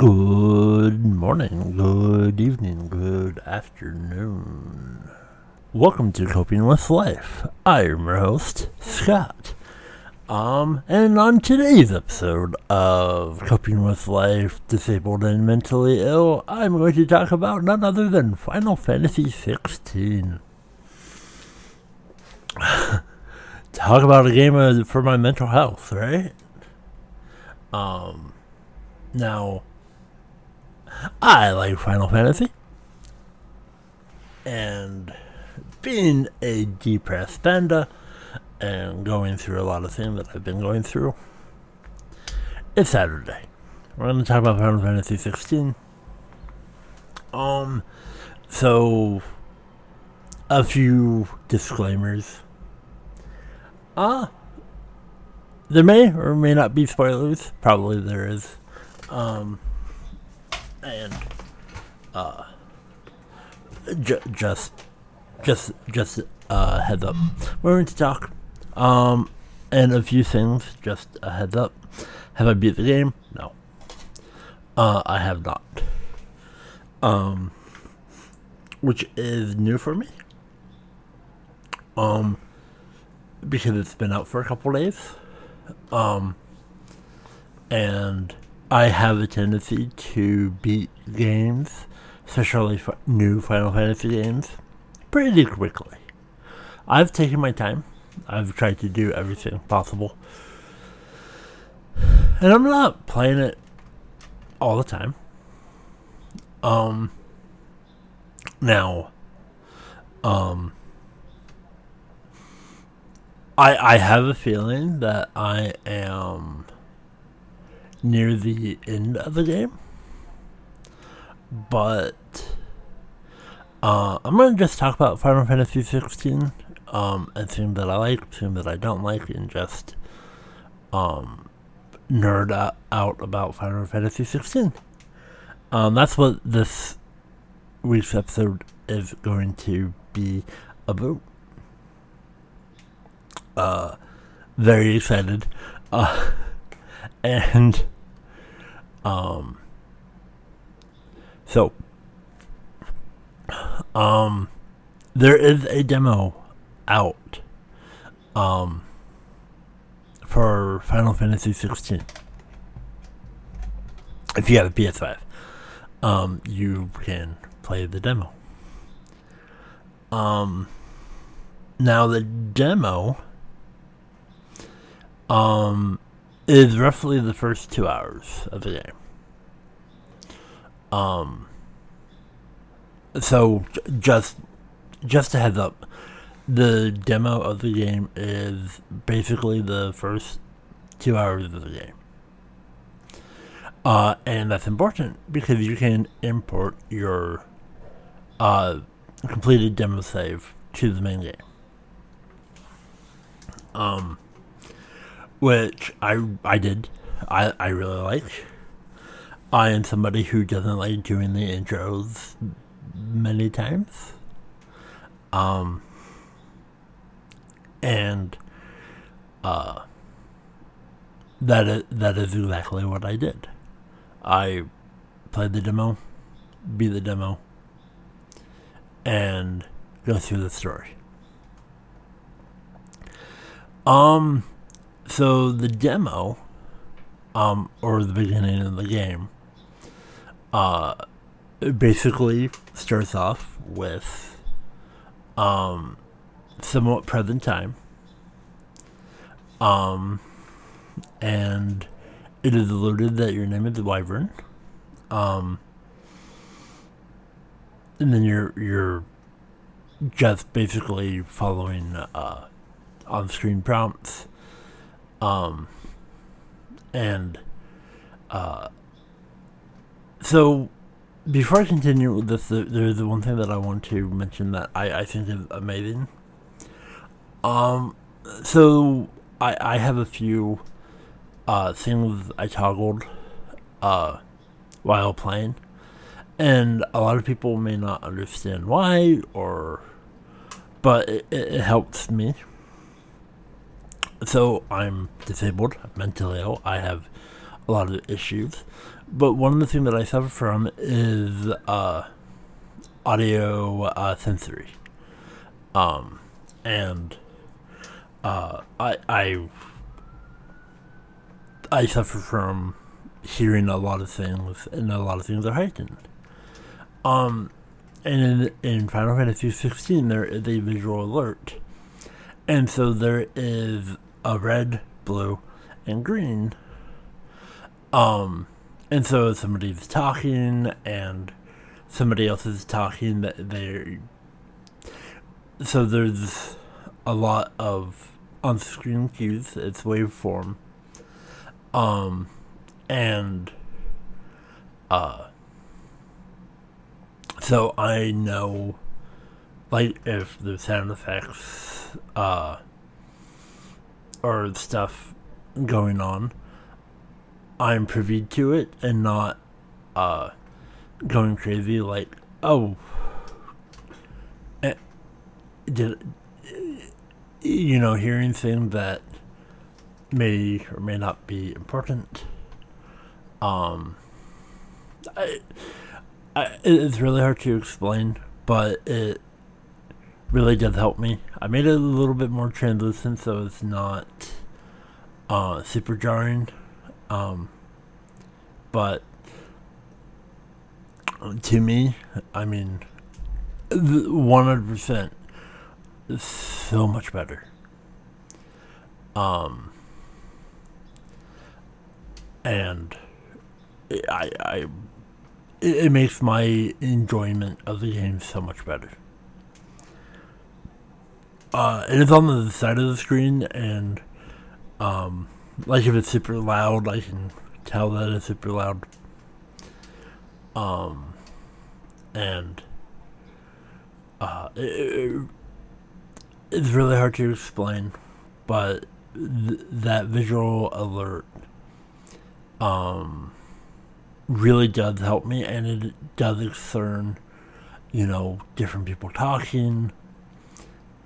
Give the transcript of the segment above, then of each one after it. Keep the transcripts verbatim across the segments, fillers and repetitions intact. Good morning, good evening, good afternoon. Welcome to Coping with Life. I am your host, Scott. Um, and on today's episode of Coping with Life, Disabled and Mentally Ill, I'm going to talk about none other than Final Fantasy sixteen. Talk about a game of, for my mental health, right? Um, now... I like Final Fantasy, and being a depressed panda and going through a lot of things that I've been going through, it's Saturday. We're going to talk about Final Fantasy sixteen. Um, so, a few disclaimers. Uh, there may or may not be spoilers. Probably there is. Um... And, uh, ju- just, just, just, uh, heads up. We're going to talk, um, and a few things, just a heads up. Have I beat the game? No. Uh, I have not. Um, which is new for me. Um, because it's been out for a couple days. Um, and... I have a tendency to beat games, especially f- new Final Fantasy games, pretty quickly. I've taken my time. I've tried to do everything possible. And I'm not playing it all the time. Um, now, um, I, I have a feeling that I am... near the end of the game, but uh, I'm going to just talk about Final Fantasy sixteen, um, and things that I like, things that I don't like, and just um, nerd out about Final Fantasy sixteen. Um, that's what this week's episode is going to be about. Uh, very excited. Uh, And, um, so, um, there is a demo out, um, for Final Fantasy sixteen. If you have a P S five, um, you can play the demo. Um, now the demo, um... is roughly the first two hours of the game. Um, so, j- just, just a heads up, the demo of the game is basically the first two hours of the game. Uh, and that's important because you can import your uh, completed demo save to the main game. Um... Which I I did. I, I really like. I am somebody who doesn't like doing the intros many times. Um. And, uh, that is, that is exactly what I did. I played the demo, beat the demo, and go through the story. Um... So the demo, um, or the beginning of the game, uh, basically starts off with, um, somewhat present time, um, and it is alluded that your name is Wyvern, um, and then you're you're just basically following uh, on-screen prompts. Um, and, uh, so, before I continue with this, there's the one thing that I want to mention that I, I think is amazing. Um, so, I, I have a few, uh, things I toggled, uh, while playing, and a lot of people may not understand why, or, but it, it helps me. So, I'm disabled, mentally ill, I have a lot of issues, But one of the things that I suffer from is uh, audio uh, sensory. Um, and uh, I, I I suffer from hearing a lot of things, and a lot of things are heightened. Um, and in, in Final Fantasy sixteen, there is a visual alert. And so there is a red, blue, and green. Um, and so somebody's talking, and somebody else is talking. That they so there's a lot of on-screen cues. It's waveform, um, and uh, so I know, like, if the sound effects uh, or stuff going on, I'm privy to it and not uh, going crazy like, oh, eh, did, you know, hearing things that may or may not be important. Um, I, I, it's really hard to explain, but it really does help me. I made it a little bit more translucent so it's not uh, super jarring. Um, but to me, I mean, one hundred percent so much better. Um, and I, I, it makes my enjoyment of the game so much better. Uh, and it's on the side of the screen, and, um, like, if it's super loud, I can tell that it's super loud. Um, and, uh, it, it's really hard to explain, but th- that visual alert, um, really does help me, and it does discern, you know, different people talking,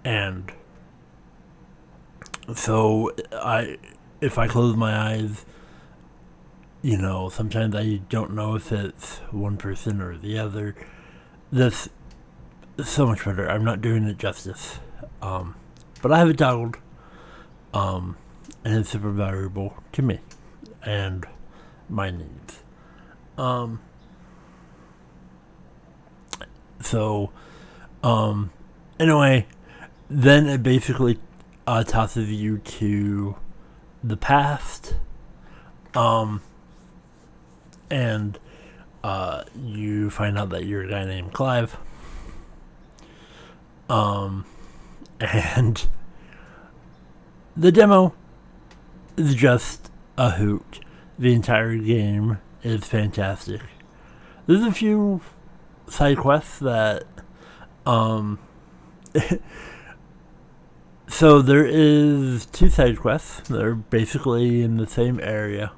and so I... If I close my eyes, you know, sometimes I don't know if it's one person or the other. That's so much better. I'm not doing it justice. Um, but I have it toggled. Um, and it's super valuable to me and my needs. Um, so, um, anyway, then it basically uh, tosses you to the past, um, and, uh, you find out that you're a guy named Clive, um, and the demo is just a hoot. The entire game is fantastic. There's a few side quests that, um, so there is two side quests that are basically in the same area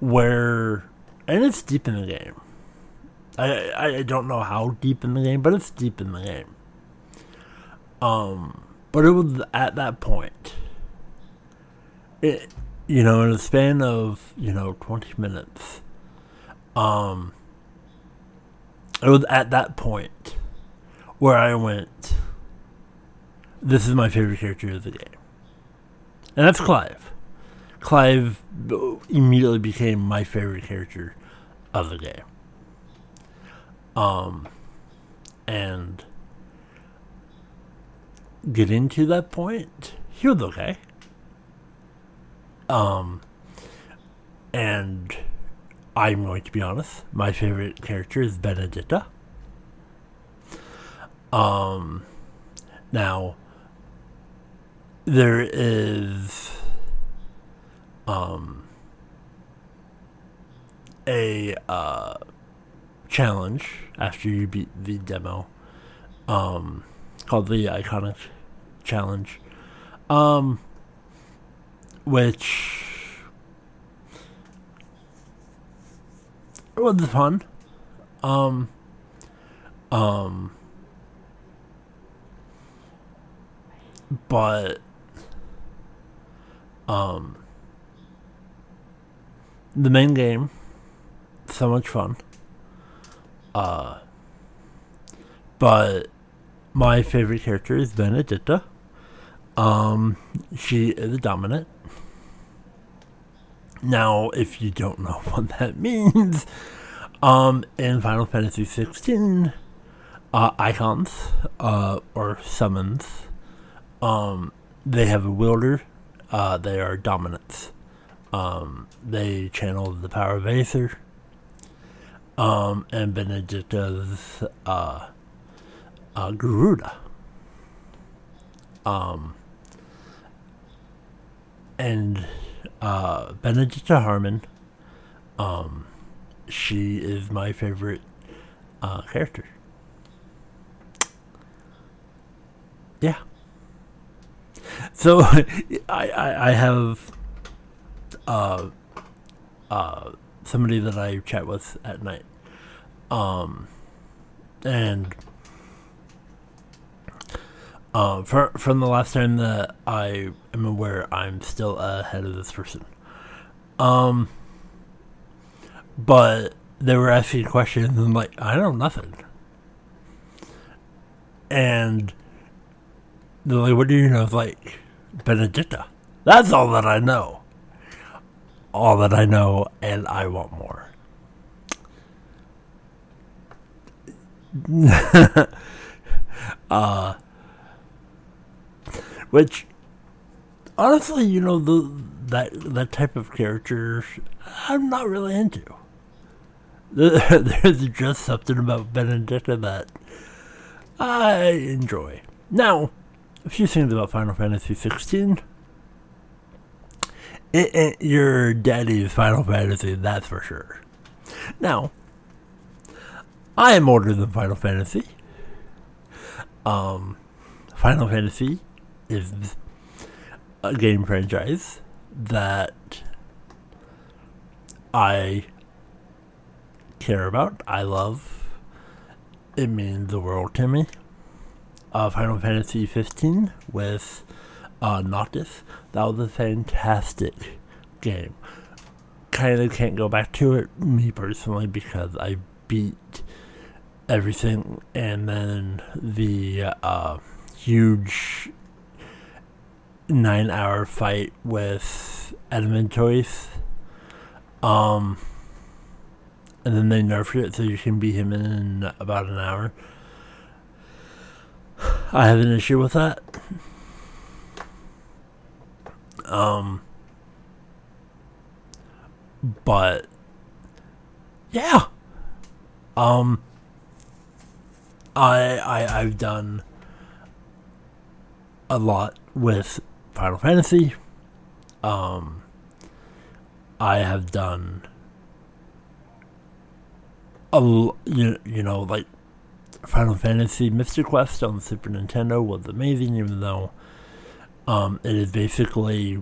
where, and it's deep in the game. I, I I don't know how deep in the game, but it's deep in the game. Um, but it was at that point, it, you know, in a span of, you know, twenty minutes, um, it was at that point where I went, this is my favorite character of the game. And that's Clive. Clive immediately became my favorite character of the game. Um, and getting to that point, he was okay. Um, and I'm going to be honest, my favorite character is Benedikta. Um, now, there is um, a uh, challenge after you beat the demo um, called the Iconic Challenge, um, which was fun. Um, um, but... Um, the main game so much fun. Uh, but my favorite character is Benedikta. Um, she is a dominant. Now, if you don't know what that means, um, in Final Fantasy sixteen, uh, icons, uh, or summons, um, they have a wielder, uh, they are dominants. Um, they channel the power of Aether, um, and Benedikta's, uh, uh, Garuda. Um, and... Uh, Benedikta Harman, um, she is my favorite uh, character. Yeah. So I, I, I have uh, uh, somebody that I chat with at night, um, and Uh, for, from the last time that I am aware, I'm still ahead of this person. Um, but they were asking questions, and I'm like, I know nothing. And they're like, what do you know? I was like, Benedikta. That's all that I know. All that I know, and I want more. uh... Which, honestly, you know, the, that that type of character, I'm not really into. There, there's just something about Benedikta that I enjoy. Now, a few things about Final Fantasy sixteen. It ain't your daddy's Final Fantasy, that's for sure. Now, I am older than Final Fantasy. Um, Final Fantasy is a game franchise that I care about, I love, it means the world to me. Uh, Final Fantasy fifteen with uh, Noctis, that was a fantastic game. Kind of can't go back to it, me personally, because I beat everything, and then the uh, huge nine hour fight with Edmund Joyce. Um, and then they nerfed it so you can beat him in about an hour. I have an issue with that. Um, but yeah. Um, I, I, I've done a lot with Final Fantasy. Um, I have done a you, you know like Final Fantasy Mystic Quest on the Super Nintendo was amazing, even though um, it is basically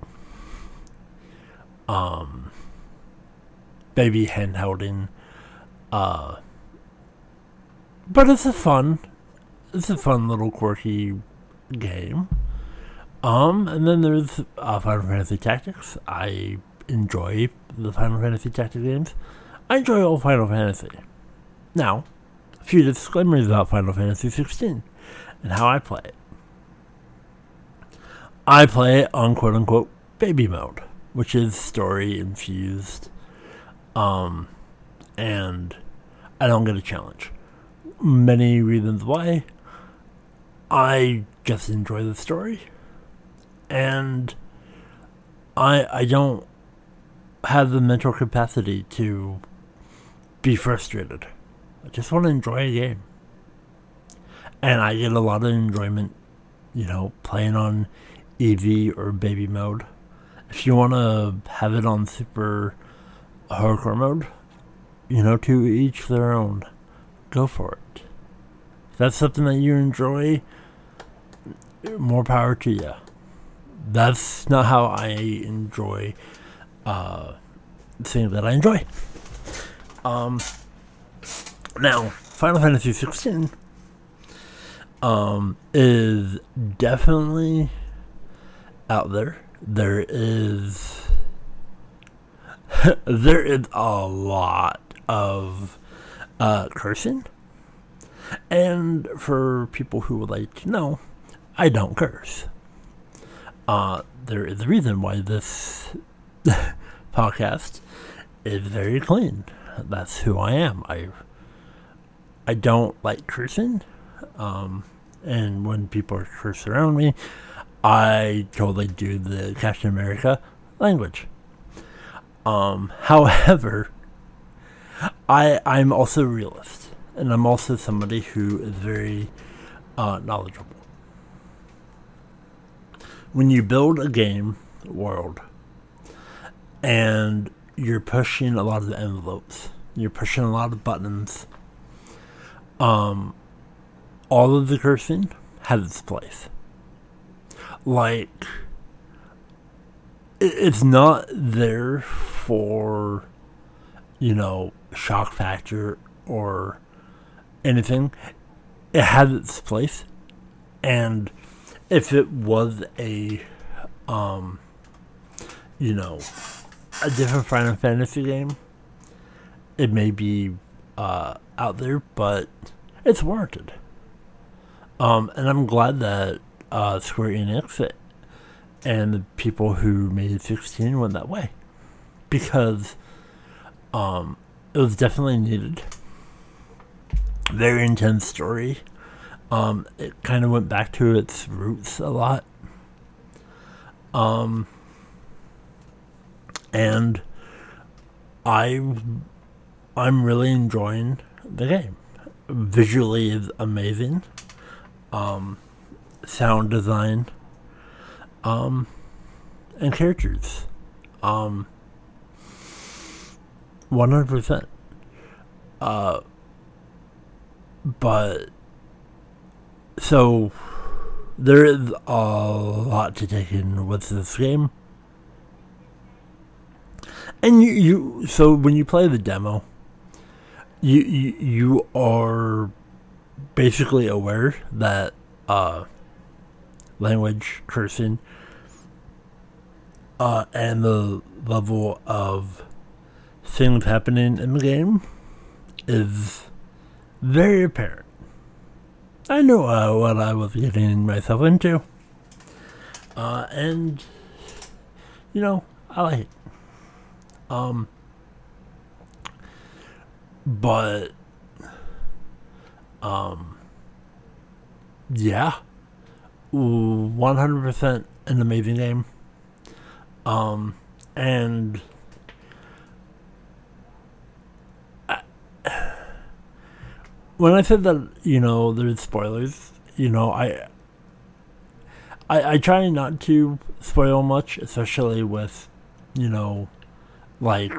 um, baby handhelding, uh, but it's a fun, it's a fun little quirky game. Um, and then there's uh, Final Fantasy Tactics. I enjoy the Final Fantasy Tactics games. I enjoy all Final Fantasy. Now, a few disclaimers about Final Fantasy sixteen and how I play it. I play it on quote-unquote baby mode, which is story-infused, um, and I don't get a challenge. Many reasons why. I just enjoy the story. And I I don't have the mental capacity to be frustrated. I just want to enjoy a game. And I get a lot of enjoyment, you know, playing on E V or baby mode. If you want to have it on super hardcore mode, you know, to each their own. Go for it. If that's something that you enjoy, more power to you. That's not how I enjoy uh, things that I enjoy. Um, now, Final Fantasy sixteen um, is definitely out there. There is there is a lot of uh, cursing. And for people who would like to know, I don't curse. Uh, there is a reason why this podcast is very clean. That's who I am. I I don't like cursing. Um, and when people curse around me, I totally do the Captain America language. Um, however, I, I'm also a realist. And I'm also somebody who is very uh, knowledgeable. When you build a game world and you're pushing a lot of the envelopes, you're pushing a lot of buttons, um, all of the cursing has its place. Like, it's not there for, you know, shock factor or anything. It has its place, and if it was a, um, you know, a different Final Fantasy game, it may be uh, out there, but it's warranted. Um, and I'm glad that uh, Square Enix and the people who made sixteen went that way, because um, it was definitely needed. Very intense story. Um, it kind of went back to its roots a lot. Um, and I, I'm really enjoying the game. Visually is amazing. Um, sound design. Um, and characters. Um, one hundred percent. Uh, but... So, there is a lot to take in with this game. And you, you so when you play the demo, you you, you are basically aware that uh, language, cursing, uh, and the level of things happening in the game is very apparent. I knew uh, what I was getting myself into, uh, and, you know, I like it. Um, but, um, yeah, one hundred percent an amazing game, um, and when I said that, you know, there's spoilers, you know, I, I I try not to spoil much, especially with, you know, like,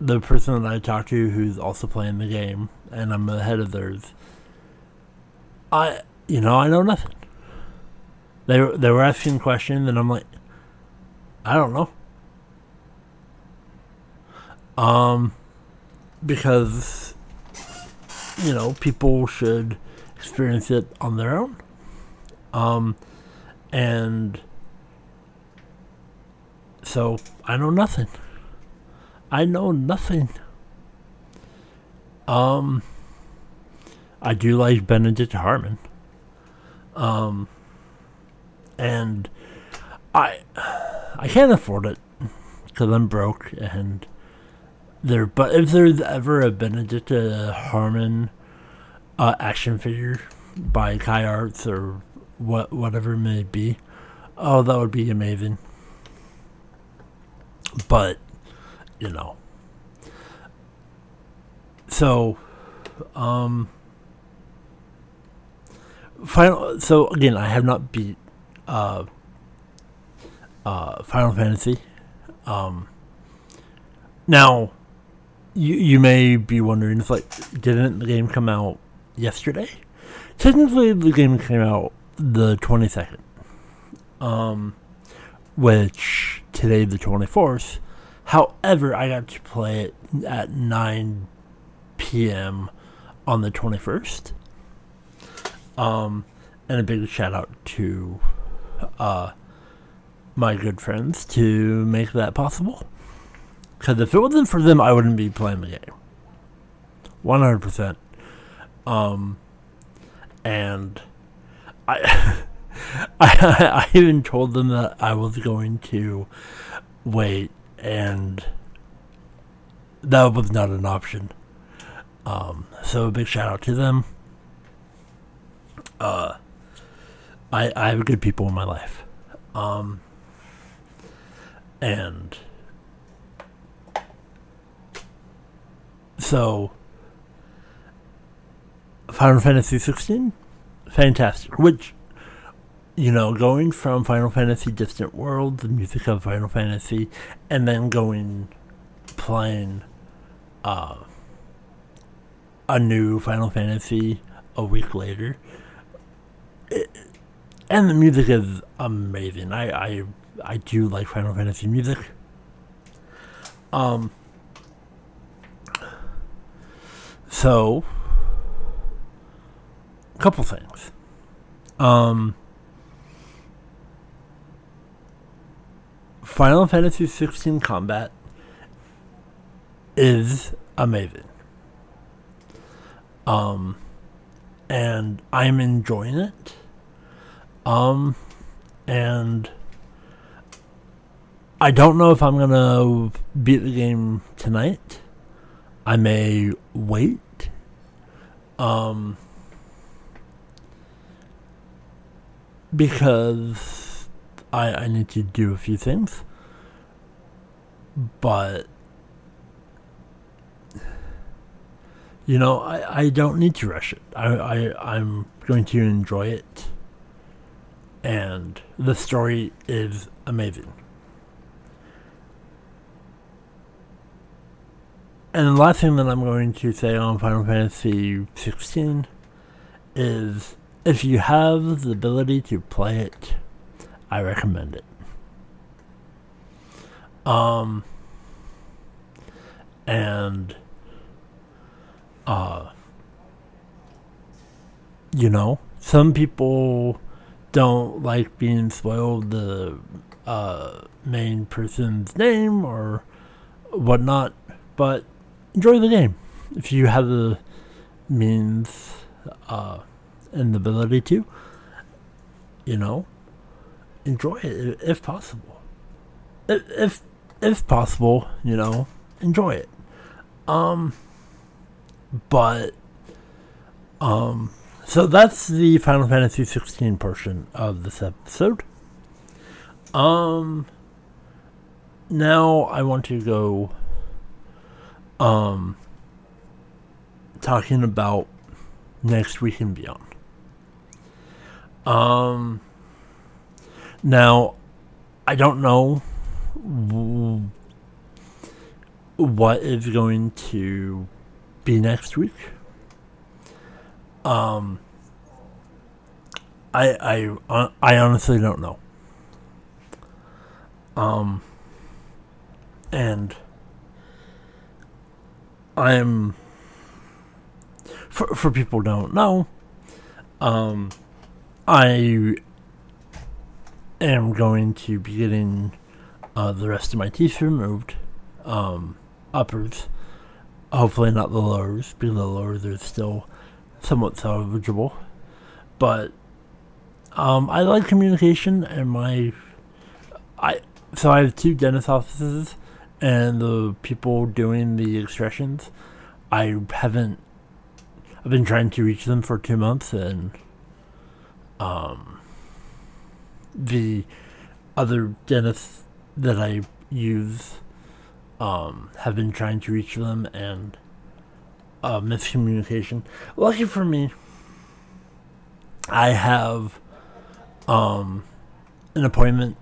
the person that I talk to who's also playing the game, and I'm ahead of theirs. I, you know, I know nothing. They, they were asking questions, and I'm like, I don't know. Um, because... you know, people should experience it on their own. Um, and so I know nothing. I know nothing. Um, I do like Benedikta Harman. Um, and I, I can't afford it because I'm broke and there, but if there's ever a Benedikta Harman uh, action figure by Kai Arts or what, whatever it may be, oh, that would be amazing. But, you know. So, um, final. So again, I have not beat uh, uh, Final Fantasy. Um, now. You you may be wondering, if like, didn't the game come out yesterday? Technically, the game came out the twenty-second, um, which today the twenty-fourth. However, I got to play it at nine p.m. on the twenty-first. Um, and a big shout out to uh, my good friends to make that possible. Because if it wasn't for them, I wouldn't be playing the game. one hundred percent. Um, and I, I, I even told them that I was going to wait, and that was not an option. Um, so a big shout out to them. Uh, I, I have good people in my life. Um, and so Final Fantasy sixteen, fantastic. Which, you know, going from Final Fantasy Distant Worlds, the music of Final Fantasy, and then going, playing uh, a new Final Fantasy a week later, it, and the music is amazing. I, I I do like Final Fantasy music. Um. So, a couple things. Um. Final Fantasy sixteen combat is amazing. Um, and I'm enjoying it. Um, and I don't know if I'm going to beat the game tonight. I may wait. Um, because I, I need to do a few things. But, you know, I, I don't need to rush it. I, I, I'm going to enjoy it. And the story is amazing. And the last thing that I'm going to say on Final Fantasy sixteen is, if you have the ability to play it, I recommend it. Um, and, uh, you know, some people don't like being spoiled the uh, main person's name or whatnot, but enjoy the game if you have the means uh, and the ability to, you know, enjoy it if possible. If, if, if possible, you know, enjoy it. Um, but, um, so that's the Final Fantasy sixteen portion of this episode. Um, now I want to go, um, talking about next week and beyond. Um, now I don't know w- what is going to be next week. Um, I, I, I honestly don't know. Um, and I'm, for, for people who don't know, um, I am going to be getting, uh, the rest of my teeth removed, um, uppers, hopefully not the lowers, because the lowers are still somewhat salvageable, but um, I like communication, and my I so I have two dentist offices, and the people doing the extractions, I haven't I've been trying to reach them for two months, and um, the other dentists that I use um have been trying to reach them, and Uh, miscommunication. Lucky for me, I have um, an appointment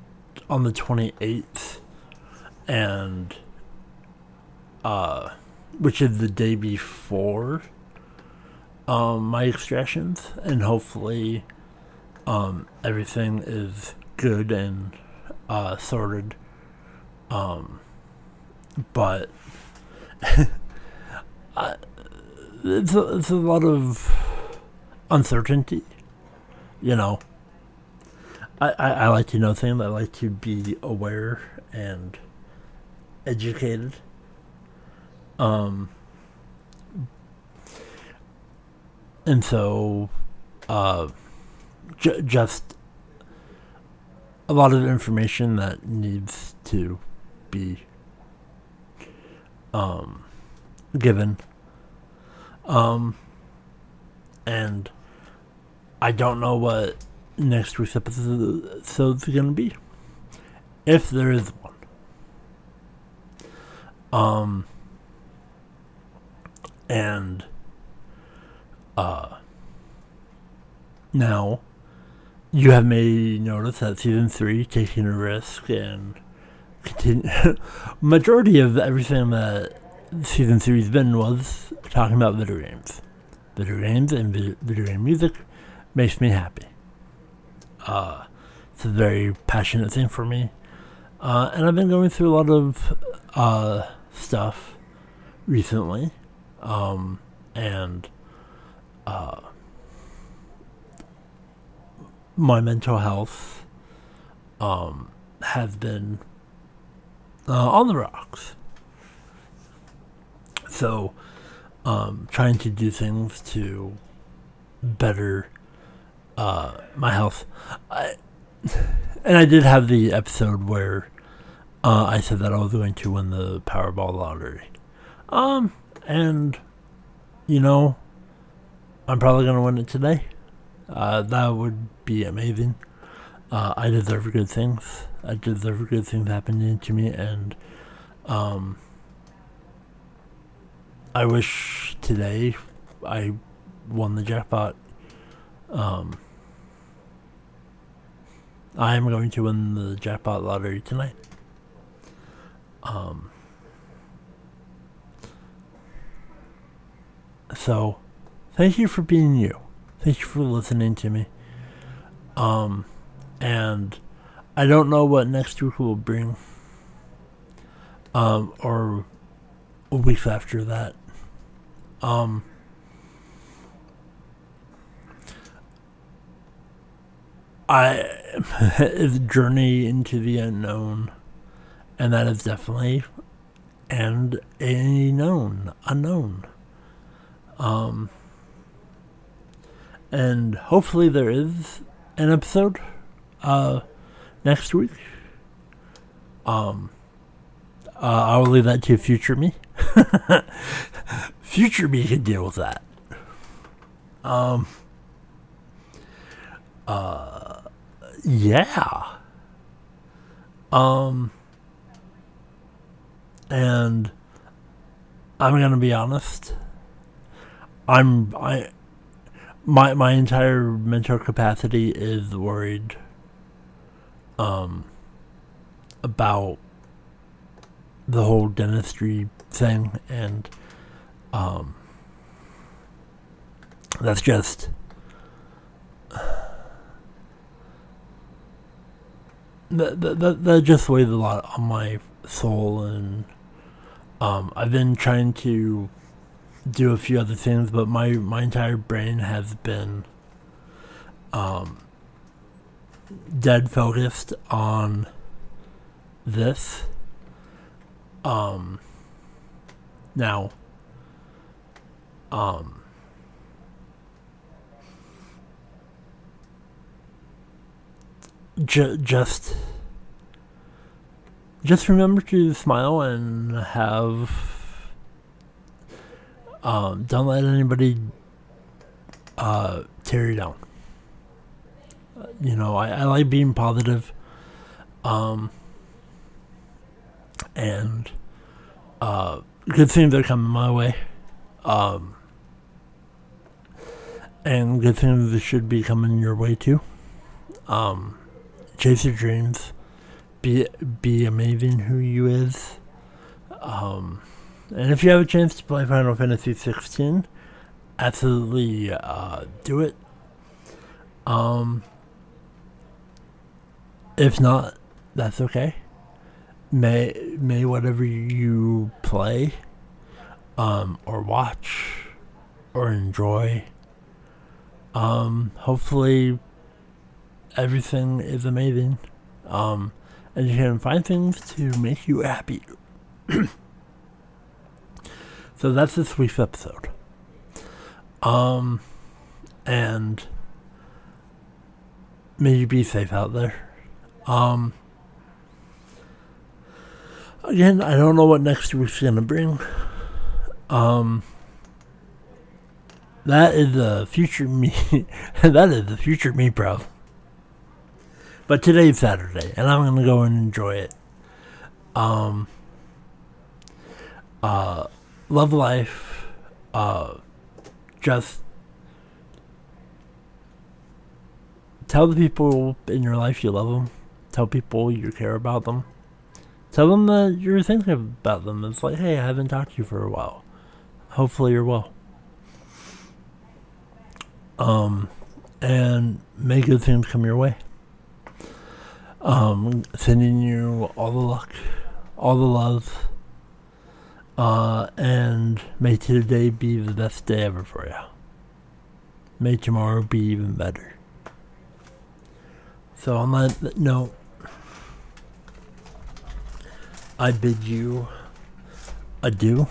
on the twenty-eighth, and uh, which is the day before um, my extractions, and hopefully um, everything is good and uh, sorted. Um, but I It's a, it's a lot of uncertainty, you know. I, I, I like to know things. I like to be aware and educated. Um, And so, uh, j- just a lot of information that needs to be um, given. Um, and I don't know what next week's episode is going to be, if there is one. Um, and, uh, now, you have may notice that season three, taking a risk, and continue, majority of everything that season three's been was talking about video games. Video games and video, video game music makes me happy. Uh, it's a very passionate thing for me. Uh, and I've been going through a lot of, uh, stuff recently, um, and, uh, my mental health, um, has been, uh, on the rocks. So, um, trying to do things to better, uh, my health. I, and I did have the episode where, Uh, I said that I was going to win the Powerball lottery. Um, and, you know, I'm probably going to win it today. Uh, that would be amazing. Uh, I deserve good things. I deserve good things happening to me, and, um, I wish today I won the jackpot. Um, I am going to win the jackpot lottery tonight. Um, so, thank you for being you. Thank you for listening to me. Um, and I don't know what next week will bring, um, or weeks after that. Um, I, journey into the unknown. And that is definitely and a known, unknown. Um, and hopefully there is an episode uh, next week. Um, uh, I will leave that to future me. Future me can deal with that. Um, uh, yeah. Um... And I'm gonna be honest. I'm I my my entire mental capacity is worried um about the whole dentistry thing, and um that's just that that that just weighs a lot on my soul. And Um, I've been trying to do a few other things, but my, my entire brain has been um, dead focused on this. Um, now, um, ju- just... Just remember to smile and have, um, don't let anybody, uh, tear you down. You know, I, I like being positive, um, and, uh, good things are coming my way, um, and good things should be coming your way too. Um, chase your dreams. Be be amazing who you is. Um, and if you have a chance to play Final Fantasy sixteen, absolutely uh, do it. Um, if not, that's okay. May may whatever you play, um, or watch, or enjoy. Um, hopefully, everything is amazing. Um. And you can find things to make you happy. So that's this week's episode. Um, and may you be safe out there. Um, again, I don't know what next week's going to bring. Um, that is the future me. That is the future me problem. But today's Saturday, and I'm going to go and enjoy it. Um, uh, love life. Uh, just tell the people in your life you love them. Tell people you care about them. Tell them that you're thinking about them. It's like, hey, I haven't talked to you for a while. Hopefully you're well. Um, and may good things come your way. Um, sending you all the luck, all the love, uh, and may today be the best day ever for you. May tomorrow be even better. So on that note, I bid you adieu.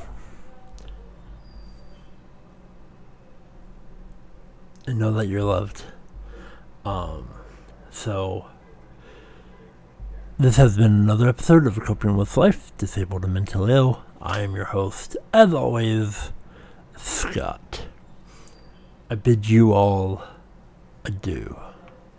And know that you're loved. Um, so... This has been another episode of Coping With Life, Disabled and Mentally Ill. I am your host, as always, Scott. I bid you all adieu.